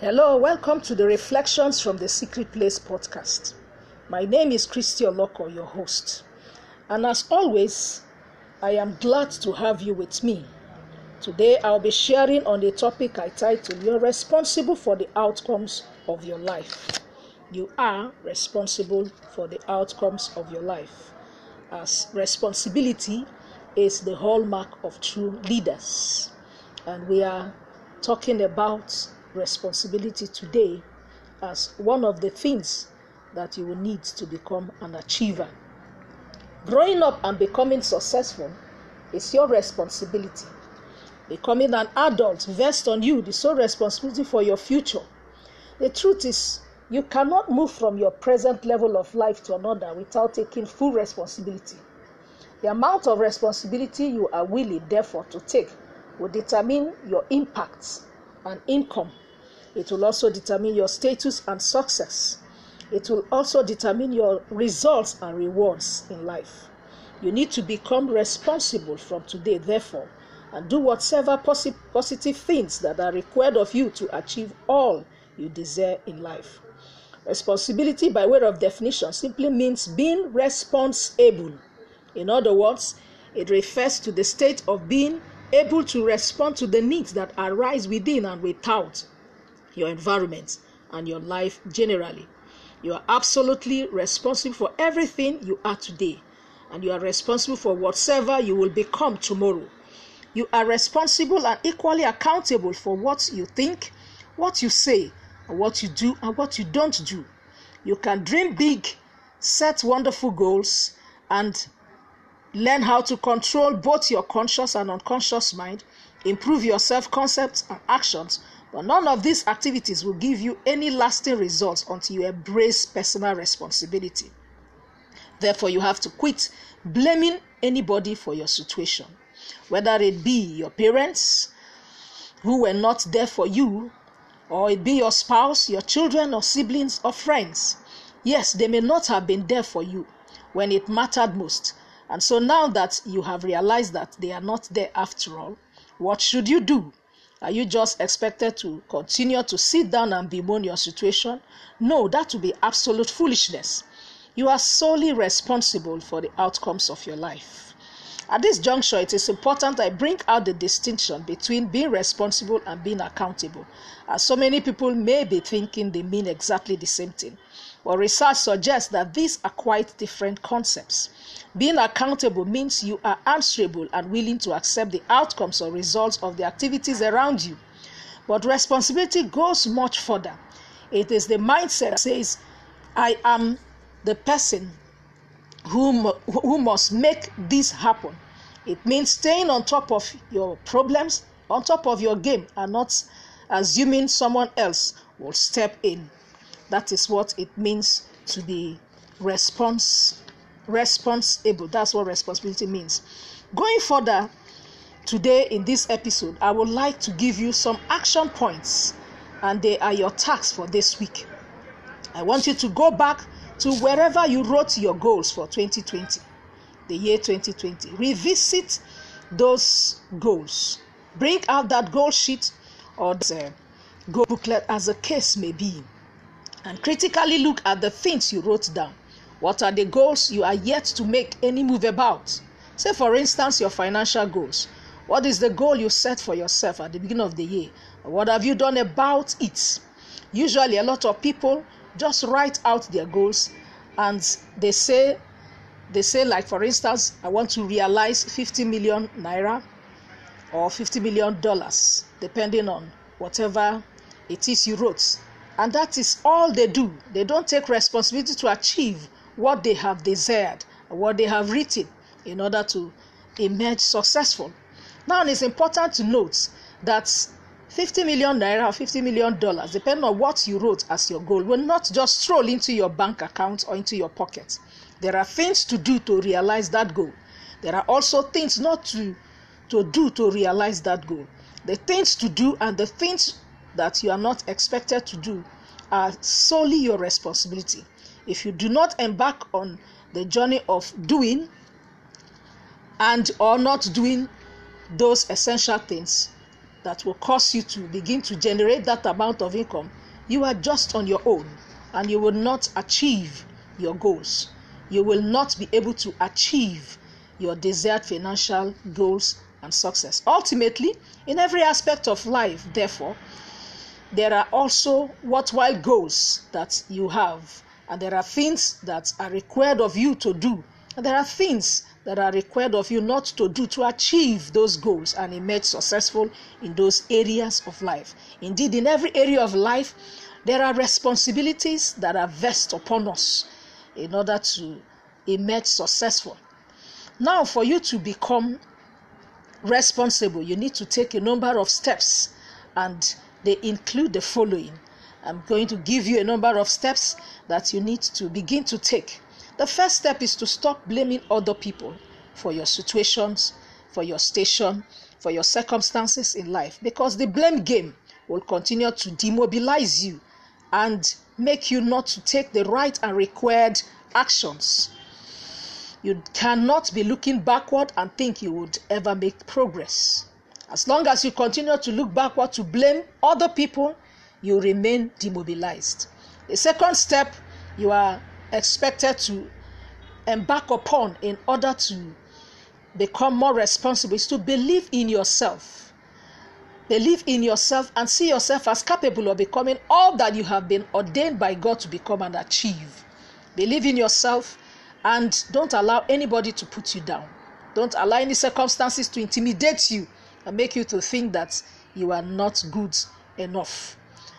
Hello, welcome to the Reflections from the Secret Place Podcast. My name is Christy Oloko, your host. And as always, I am glad to have you with me. Today, I'll be sharing on the topic I titled, You're Responsible for the Outcomes of Your Life. You are responsible for the outcomes of your life, as responsibility is the hallmark of true leaders. And we are talking about responsibility today as one of the things that you will need to become an achiever. Growing up and becoming successful is your responsibility. Becoming an adult vests on you the sole responsibility for your future. The truth is, you cannot move from your present level of life to another without taking full responsibility. The amount of responsibility you are willing, therefore, to take will determine your impacts and income. It will also determine your status and success. It will also determine your results and rewards in life. You need to become responsible from today, therefore, and do whatever positive things that are required of you to achieve all you desire in life. Responsibility, by way of definition, simply means being responsible. In other words, it refers to the state of being able to respond to the needs that arise within and without your environment and your life generally. You are absolutely responsible for everything you are today, and you are responsible for whatever you will become tomorrow. You are responsible and equally accountable for what you think, what you say, and what you do and what you don't do. You can dream big, set wonderful goals, and learn how to control both your conscious and unconscious mind, improve your self-concept and actions, but none of these activities will give you any lasting results until you embrace personal responsibility. Therefore, you have to quit blaming anybody for your situation, whether it be your parents who were not there for you, or it be your spouse, your children, or siblings, or friends. Yes, they may not have been there for you when it mattered most. And so now that you have realized that they are not there after all, what should you do? Are you just expected to continue to sit down and bemoan your situation? No, that would be absolute foolishness. You are solely responsible for the outcomes of your life. At this juncture, it is important I bring out the distinction between being responsible and being accountable, as so many people may be thinking they mean exactly the same thing. But research suggests that these are quite different concepts. Being accountable means you are answerable and willing to accept the outcomes or results of the activities around you. But responsibility goes much further. It is the mindset that says, I am the person who must make this happen. It means staying on top of your problems, on top of your game, and not assuming someone else will step in. That is what it means to be responsible. That's what responsibility means. Going further today in this episode, I would like to give you some action points, and they are your tasks for this week. I want you to go back to wherever you wrote your goals for 2020, the year 2020. Revisit those goals. Bring out that goal sheet or the goal booklet, as the case may be, and critically look at the things you wrote down. What are the goals you are yet to make any move about? Say, for instance, your financial goals. What is the goal you set for yourself at the beginning of the year? What have you done about it? Usually, a lot of people just write out their goals, and they say, like, for instance, I want to realize 50 million naira or $50 million, depending on whatever it is you wrote. And that is all they do. They don't take responsibility to achieve what they have desired, what they have written, in order to emerge successful. Now, it's important to note that 50 million naira or $50 million, depending on what you wrote as your goal, will not just stroll into your bank account or into your pocket. There are things to do to realize that goal. There are also things not to do to realize that goal. The things to do and the things that you are not expected to do are solely your responsibility. If you do not embark on the journey of doing and or not doing those essential things, that will cause you to begin to generate that amount of income, you are just on your own, and you will not achieve your goals. You will not be able to achieve your desired financial goals and success. Ultimately, in every aspect of life, therefore, there are also worthwhile goals that you have, and there are things that are required of you to do, and there are things that are required of you not to do to achieve those goals and emerge successful in those areas of life. Indeed, in every area of life, there are responsibilities that are vested upon us in order to emerge successful. Now, for you to become responsible, you need to take a number of steps, and they include the following. I'm going to give you a number of steps that you need to begin to take. The first step is to stop blaming other people for your situations, for your station, for your circumstances in life, because the blame game will continue to demobilize you and make you not to take the right and required actions. You cannot be looking backward and think you would ever make progress. As long as you continue to look backward to blame other people, you remain demobilized. The second step you are expected to embark upon in order to become more responsible is to believe in yourself. Believe in yourself and see yourself as capable of becoming all that you have been ordained by God to become and achieve. Believe in yourself and don't allow anybody to put you down. Don't allow any circumstances to intimidate you and make you to think that you are not good enough.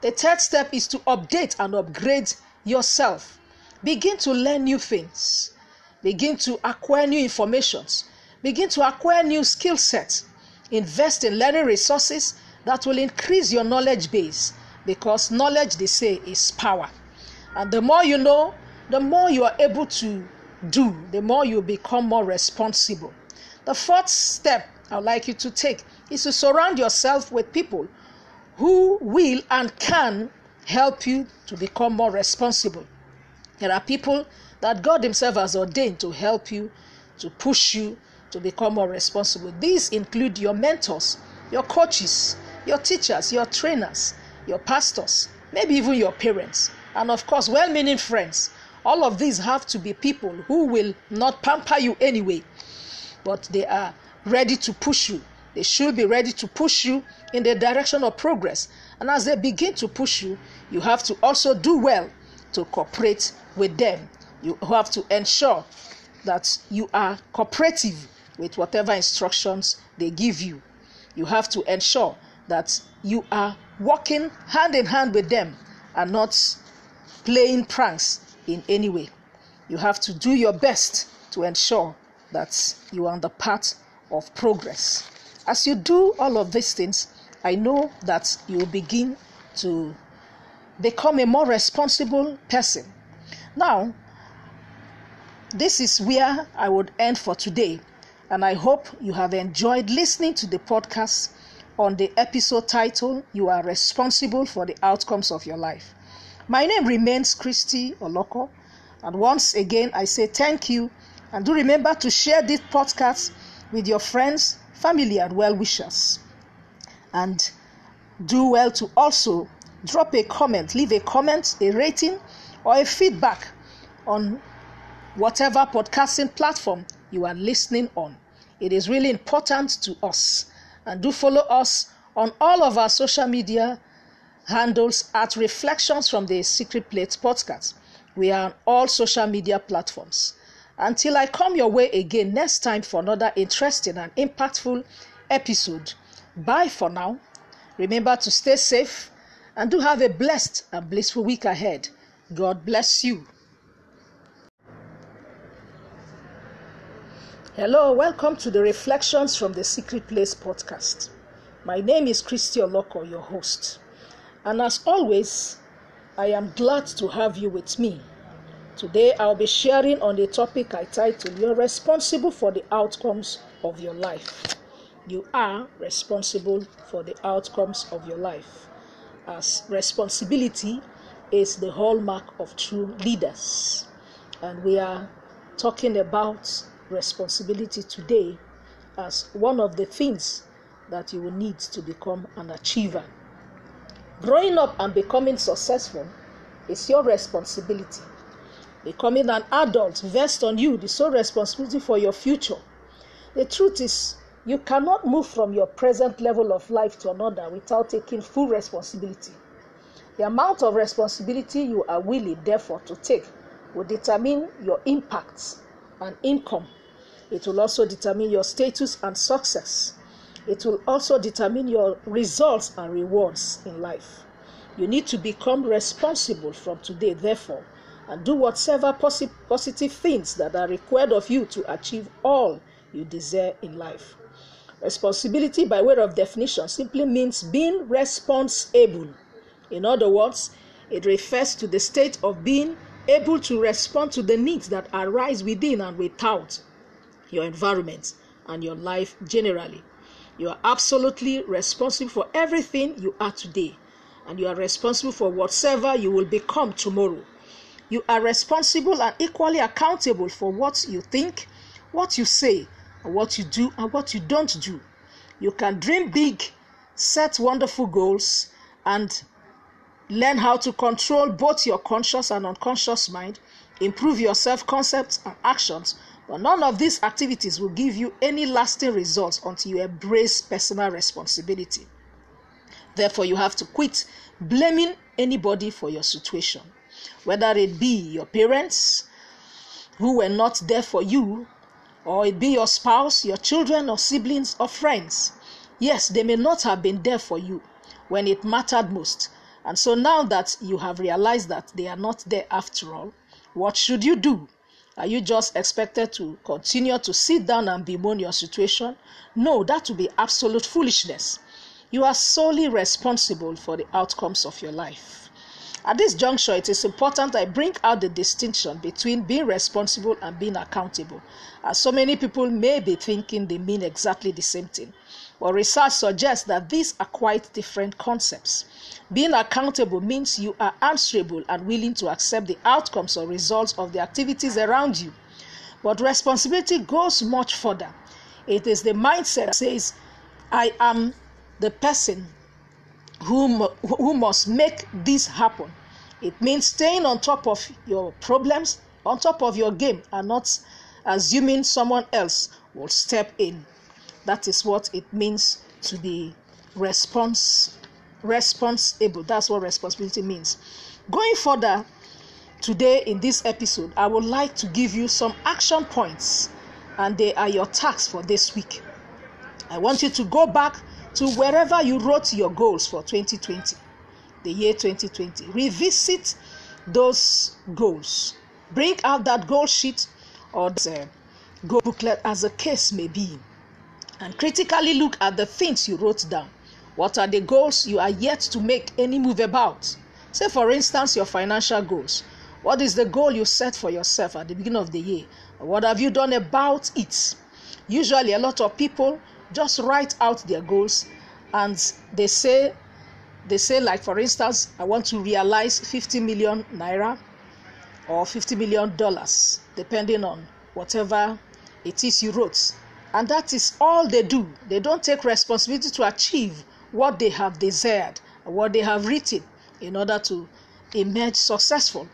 The third step is to update and upgrade yourself. Begin to learn new things. Begin to acquire new information. Begin to acquire new skill sets. Invest in learning resources that will increase your knowledge base, because knowledge, they say, is power. And the more you know, the more you are able to do, the more you become more responsible. The fourth step I'd like you to take is to surround yourself with people who will and can help you to become more responsible. There are people that God Himself has ordained to help you, to push you to become more responsible. These include your mentors, your coaches, your teachers, your trainers, your pastors, maybe even your parents, and of course, well-meaning friends. All of these have to be people who will not pamper you anyway, but they are ready to push you. They should be ready to push you in the direction of progress. And as they begin to push you, you have to also do well to cooperate with them. You have to ensure that you are cooperative with whatever instructions they give you. You have to ensure that you are working hand in hand with them and not playing pranks in any way. You have to do your best to ensure that you are on the path of progress. As you do all of these things, I know that you will begin to become a more responsible person. Now, this is where I would end for today, and I hope you have enjoyed listening to the podcast on the episode title, You Are Responsible for the Outcomes of Your Life. My name remains Christy Oloko, and once again, I say thank you, and do remember to share this podcast with your friends, family, and well-wishers. And do well to also drop a comment, leave a comment, a rating, or a feedback on whatever podcasting platform you are listening on. It is really important to us. And do follow us on all of our social media handles at Reflections from the Secret Place Podcast. We are on all social media platforms. Until I come your way again next time for another interesting and impactful episode. Bye for now. Remember to stay safe and do have a blessed and blissful week ahead. God bless you. Hello, welcome to the Reflections from the Secret Place Podcast. My name is Christy Oloko, your host. And as always, I am glad to have you with me. Today, I'll be sharing on the topic I titled, You're Responsible for the Outcomes of Your Life. You are responsible for the outcomes of your life, as responsibility is the hallmark of true leaders. And we are talking about responsibility today as one of the things that you will need to become an achiever. Growing up and becoming successful is your responsibility. Becoming an adult vests on you the sole responsibility for your future. The truth is, you cannot move from your present level of life to another without taking full responsibility. The amount of responsibility you are willing, therefore, to take will determine your impacts and income. It will also determine your status and success. It will also determine your results and rewards in life. You need to become responsible from today, therefore, and do whatever positive things that are required of you to achieve all you desire in life. Responsibility, by way of definition, simply means being responsible. In other words, it refers to the state of being able to respond to the needs that arise within and without your environment and your life generally. You are absolutely responsible for everything you are today, and you are responsible for whatever you will become tomorrow. You are responsible and equally accountable for what you think, what you say, and what you do and what you don't do. You can dream big, set wonderful goals, and learn how to control both your conscious and unconscious mind, improve your self-concept and actions, but none of these activities will give you any lasting results until you embrace personal responsibility. Therefore, you have to quit blaming anybody for your situation, whether it be your parents who were not there for you, or it be your spouse, your children, or siblings, or friends. Yes, they may not have been there for you when it mattered most. And so now that you have realized that they are not there after all, what should you do? Are you just expected to continue to sit down and bemoan your situation? No, that would be absolute foolishness. You are solely responsible for the outcomes of your life. At this juncture, it is important I bring out the distinction between being responsible and being accountable, as so many people may be thinking they mean exactly the same thing. But research suggests that these are quite different concepts. Being accountable means you are answerable and willing to accept the outcomes or results of the activities around you. But responsibility goes much further. It is the mindset that says, I am the person who must make this happen. It means staying on top of your problems, on top of your game, and not assuming someone else will step in. That is what it means to be responsible. That's what responsibility means. Going further today in this episode, I would like to give you some action points, and they are your tasks for this week. I want you to go back to wherever you wrote your goals for 2020, the year 2020. Revisit those goals. Bring out that goal sheet or the goal booklet, as the case may be, and critically look at the things you wrote down. What are the goals you are yet to make any move about? Say, for instance, your financial goals. What is the goal you set for yourself at the beginning of the year? What have you done about it? Usually, a lot of people just write out their goals, and they say, like, for instance, I want to realize 50 million naira or $50 million, depending on whatever it is you wrote. And that is all they do. They don't take responsibility to achieve what they have desired, what they have written, in order to emerge successful.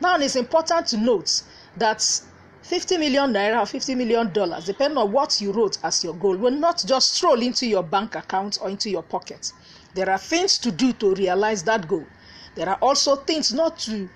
Now, it's important to note that 50 million naira or $50 million, depending on what you wrote as your goal, will not just stroll into your bank account or into your pocket. There are things to do to realize that goal. There are also things not to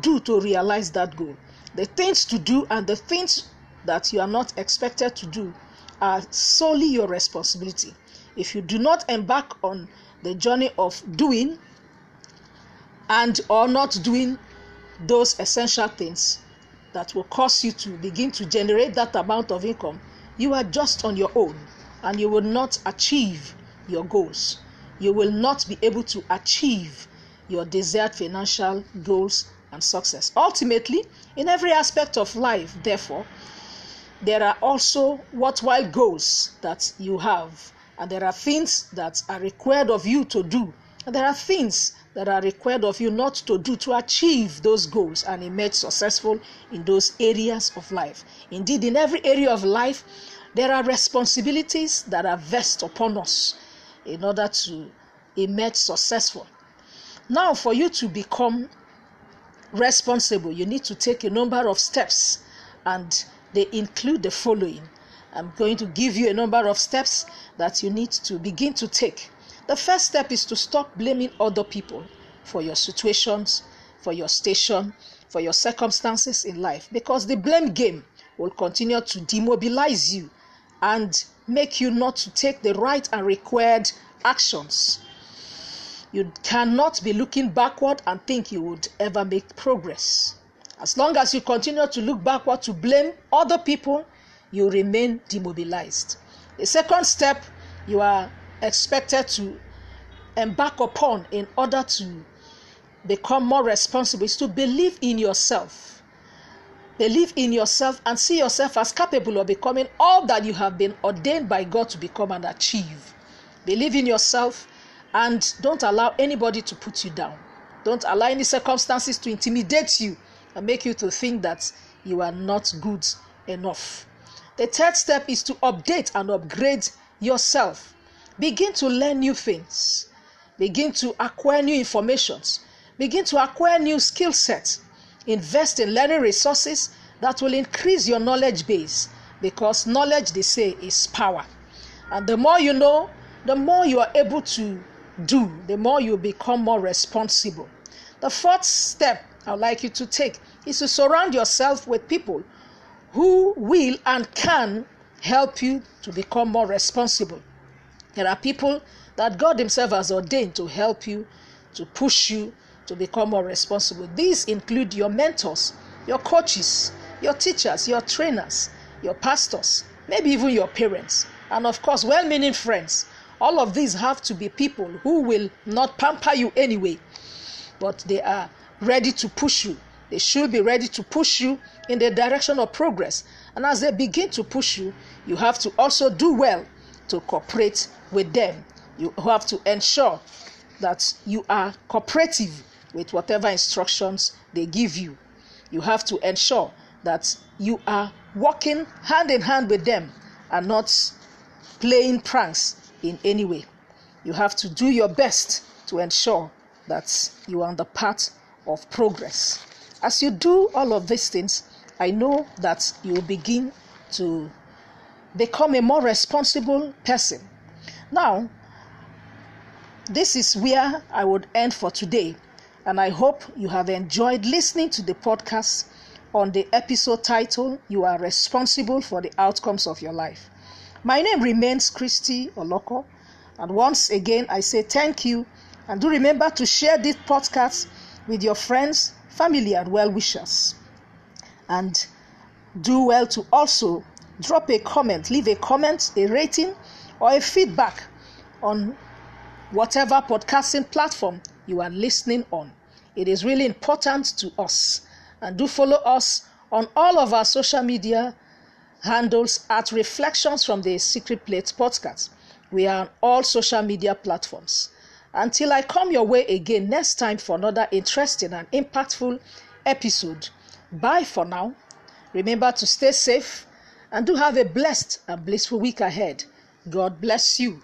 do to realize that goal. The things to do and the things that you are not expected to do are solely your responsibility. If you do not embark on the journey of doing and or not doing those essential things that will cause you to begin to generate that amount of income, you are just on your own, and you will not achieve your goals. You will not be able to achieve your desired financial goals and success. Ultimately, in every aspect of life, therefore, there are also worthwhile goals that you have. And there are things that are required of you to do. And there are things that are required of you not to do to achieve those goals and emerge successful in those areas of life. Indeed, in every area of life, There are responsibilities that are vested upon us in order to emerge successful. Now, for you to become responsible, you need to take a number of steps, and they include the following. I'm going to give you a number of steps that you need to begin to take. The first step is to stop blaming other people for your situations, for your station, for your circumstances in life, because the blame game will continue to demobilize you and make you not to take the right and required actions. You cannot be looking backward and think you would ever make progress. As long as you continue to look backward to blame other people, you remain demobilized. The second step you are expected to embark upon in order to become more responsible is to believe in yourself. Believe in yourself and see yourself as capable of becoming all that you have been ordained by God to become and achieve. Believe in yourself. And don't allow anybody to put you down. Don't allow any circumstances to intimidate you and make you to think that you are not good enough. The third step is to update and upgrade yourself. Begin to learn new things. Begin to acquire new information. Begin to acquire new skill sets. Invest in learning resources that will increase your knowledge base, because knowledge, they say, is power. And the more you know, the more you are able to do, the more you become more responsible. The fourth step I'd like you to take is to surround yourself with people who will and can help you to become more responsible. There are people that God Himself has ordained to help you, to push you to become more responsible. These include your mentors, your coaches, your teachers, your trainers, your pastors, maybe even your parents, and of course, well-meaning friends. All of these have to be people who will not pamper you anyway, but they are ready to push you. They should be ready to push you in the direction of progress. And as they begin to push you, you have to also do well to cooperate with them. You have to ensure that you are cooperative with whatever instructions they give you. You have to ensure that you are working hand in hand with them and not playing pranks in any way. You have to do your best to ensure that you are on the path of progress. As you do all of these things, I know that you will begin to become a more responsible person. Now, this is where I would end for today, and I hope you have enjoyed listening to the podcast on the episode titled "You Are Responsible for the Outcomes of Your Life." My name remains Christy Oloko, and once again I say thank you, and do remember to share this podcast with your friends, family, and well-wishers. And do well to also drop a comment, leave a comment, a rating, or a feedback on whatever podcasting platform you are listening on. It is really important to us. And do follow us on all of our social media handles at Reflections from the Secret Place Podcast. We are on all social media platforms. Until I come your way again next time for another interesting and impactful episode. Bye for now. Remember to stay safe and do have a blessed and blissful week ahead. God bless you.